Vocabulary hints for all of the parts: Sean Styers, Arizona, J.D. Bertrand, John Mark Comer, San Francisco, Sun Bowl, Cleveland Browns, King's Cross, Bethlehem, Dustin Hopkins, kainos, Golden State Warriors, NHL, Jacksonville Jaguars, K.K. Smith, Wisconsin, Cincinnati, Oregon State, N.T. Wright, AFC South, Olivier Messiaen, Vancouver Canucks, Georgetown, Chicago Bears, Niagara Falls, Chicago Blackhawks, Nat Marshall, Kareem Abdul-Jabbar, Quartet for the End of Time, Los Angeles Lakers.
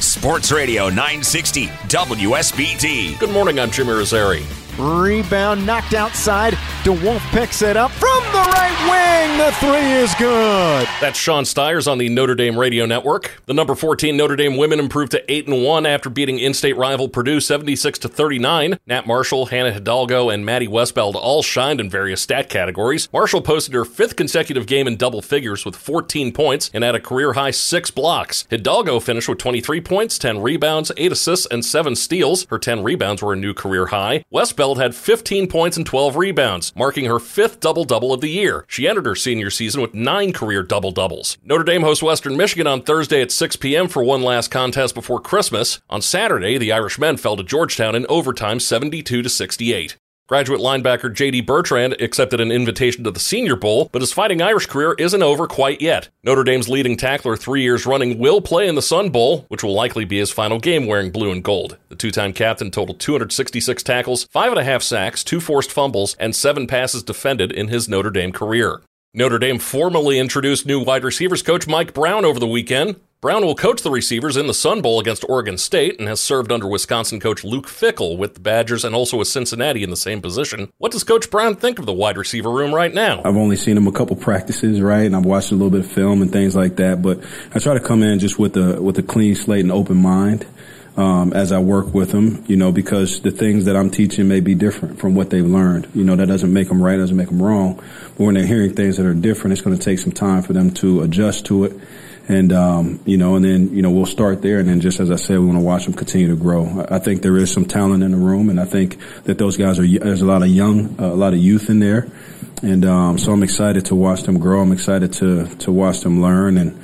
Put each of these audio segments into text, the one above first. Sports Radio 960 WSBT. Good morning, I'm Jimmy Rosari. Rebound knocked outside. DeWolf picks it up from the right wing. The three is good. That's Sean Styers on the Notre Dame Radio Network. The number 14 Notre Dame women improved to 8-1 after beating in-state rival Purdue 76-39. Nat Marshall, Hannah Hidalgo, and Maddie Westbelt all shined in various stat categories. Marshall posted her fifth consecutive game in double figures with 14 points and had a career-high 6 blocks. Hidalgo finished with 23 points, 10 rebounds, 8 assists, and 7 steals. Her 10 rebounds were a new career high. Westbelt had 15 points and 12 rebounds, marking her fifth double-double of the year. She entered her senior season with 9 career double-doubles. Notre Dame hosts Western Michigan on Thursday at 6 p.m. for one last contest before Christmas. On Saturday, the Irishmen fell to Georgetown in overtime 72-68. Graduate linebacker J.D. Bertrand accepted an invitation to the Senior Bowl, but his Fighting Irish career isn't over quite yet. Notre Dame's leading tackler 3 years running will play in the Sun Bowl, which will likely be his final game wearing blue and gold. The two-time captain totaled 266 tackles, 5.5 sacks, 2 forced fumbles, and 7 passes defended in his Notre Dame career. Notre Dame formally introduced new wide receivers coach Mike Brown over the weekend. Brown will coach the receivers in the Sun Bowl against Oregon State and has served under Wisconsin coach Luke Fickle with the Badgers and also with Cincinnati in the same position. What does Coach Brown think of the wide receiver room right now? I've only seen him a couple practices, right, and I've watched a little bit of film and things like that, but I try to come in just with a clean slate and open mind as I work with them, you know, because the things that I'm teaching may be different from what they've learned. You know, that doesn't make them right, doesn't make them wrong, but when they're hearing things that are different, it's going to take some time for them to adjust to it. And, and then we'll start there. And then just as I said, we want to watch them continue to grow. I think there is some talent in the room. And I think that those guys are, there's a lot of youth in there. And, so I'm excited to watch them grow. I'm excited to watch them learn. And,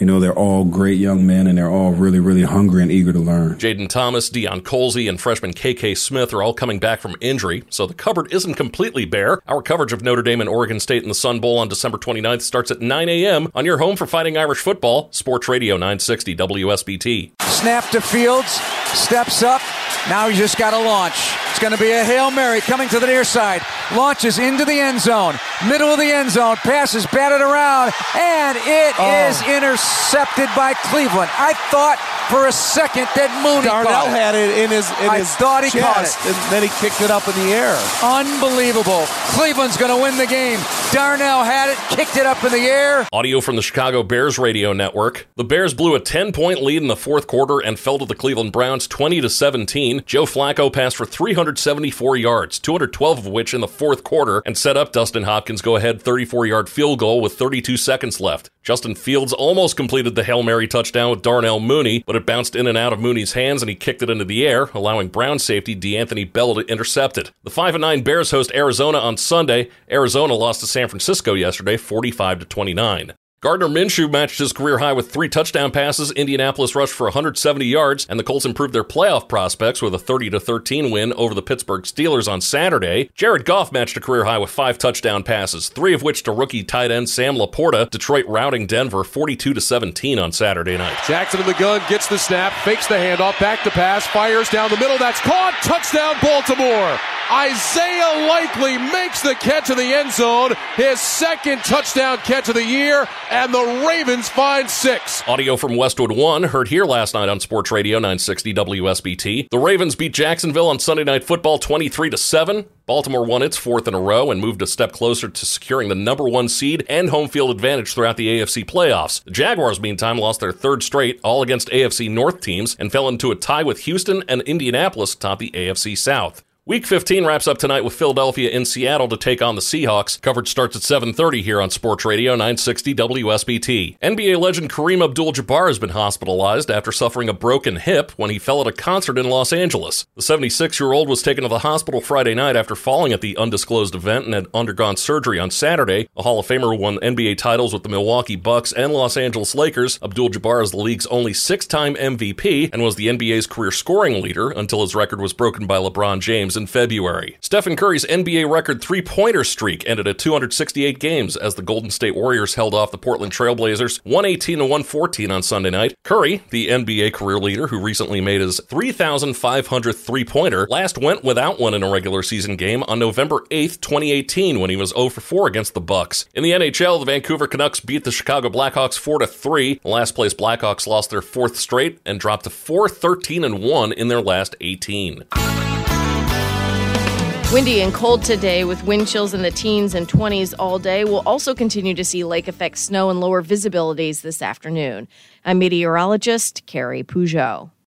you know, they're all great young men, and they're all really, really hungry and eager to learn. Jaden Thomas, Deion Colsey, and freshman K.K. Smith are all coming back from injury, so the cupboard isn't completely bare. Our coverage of Notre Dame and Oregon State in the Sun Bowl on December 29th starts at 9 a.m. on your home for Fighting Irish football, Sports Radio 960 WSBT. Snap to Fields, steps up, now he's just got to launch. It's going to be a Hail Mary coming to the near side. Launches into the end zone. Middle of the end zone. Passes batted around. And it is intercepted by Cleveland. I thought for a second that Mooney Darnell had it in his chest. Caught it. And then he kicked it up in the air. Unbelievable. Cleveland's going to win the game. Darnell had it. Kicked it up in the air. Audio from the Chicago Bears radio network. The Bears blew a 10-point lead in the fourth quarter and fell to the Cleveland Browns 20-17. Joe Flacco passed for 374 yards, 212 of which in the fourth quarter, and set up Dustin Hopkins' go-ahead 34-yard field goal with 32 seconds left. Justin Fields almost completed the Hail Mary touchdown with Darnell Mooney, but it bounced in and out of Mooney's hands and he kicked it into the air, allowing Brown safety DeAnthony Bell to intercept it. The 5-9 Bears host Arizona on Sunday. Arizona lost to San Francisco yesterday, 45-29. Gardner Minshew matched his career high with 3 touchdown passes. Indianapolis rushed for 170 yards, and the Colts improved their playoff prospects with a 30-13 win over the Pittsburgh Steelers on Saturday. Jared Goff matched a career high with 5 touchdown passes, 3 of which to rookie tight end Sam Laporta. Detroit routing Denver 42-17 on Saturday night. Jackson in the gun, gets the snap, fakes the handoff, back to pass, fires down the middle. That's caught. Touchdown Baltimore. Isaiah Likely makes the catch in the end zone, his second touchdown catch of the year, and the Ravens find 6. Audio from Westwood One, heard here last night on Sports Radio 960 WSBT. The Ravens beat Jacksonville on Sunday Night Football 23-7. Baltimore won its fourth in a row and moved a step closer to securing the number 1 seed and home field advantage throughout the AFC playoffs. The Jaguars, meantime, lost their 3rd straight, all against AFC North teams, and fell into a tie with Houston and Indianapolis atop the AFC South. Week 15 wraps up tonight with Philadelphia in Seattle to take on the Seahawks. Coverage starts at 7:30 here on Sports Radio 960 WSBT. NBA legend Kareem Abdul-Jabbar has been hospitalized after suffering a broken hip when he fell at a concert in Los Angeles. The 76-year-old was taken to the hospital Friday night after falling at the undisclosed event and had undergone surgery on Saturday. A Hall of Famer won NBA titles with the Milwaukee Bucks and Los Angeles Lakers. Abdul-Jabbar is the league's only six-time MVP and was the NBA's career scoring leader until his record was broken by LeBron James in February. Stephen Curry's NBA record three-pointer streak ended at 268 games as the Golden State Warriors held off the Portland Trailblazers 118-114 on Sunday night. Curry, the NBA career leader who recently made his 3,500th three-pointer, last went without one in a regular season game on November 8th, 2018 when he was 0-for-4 against the Bucks. In the NHL, the Vancouver Canucks beat the Chicago Blackhawks 4-3. The last-place Blackhawks lost their fourth straight and dropped to 4-13-1 in their last 18. Windy and cold today with wind chills in the teens and 20s all day. We'll also continue to see lake effect snow and lower visibilities this afternoon. I'm meteorologist Carrie Peugeot.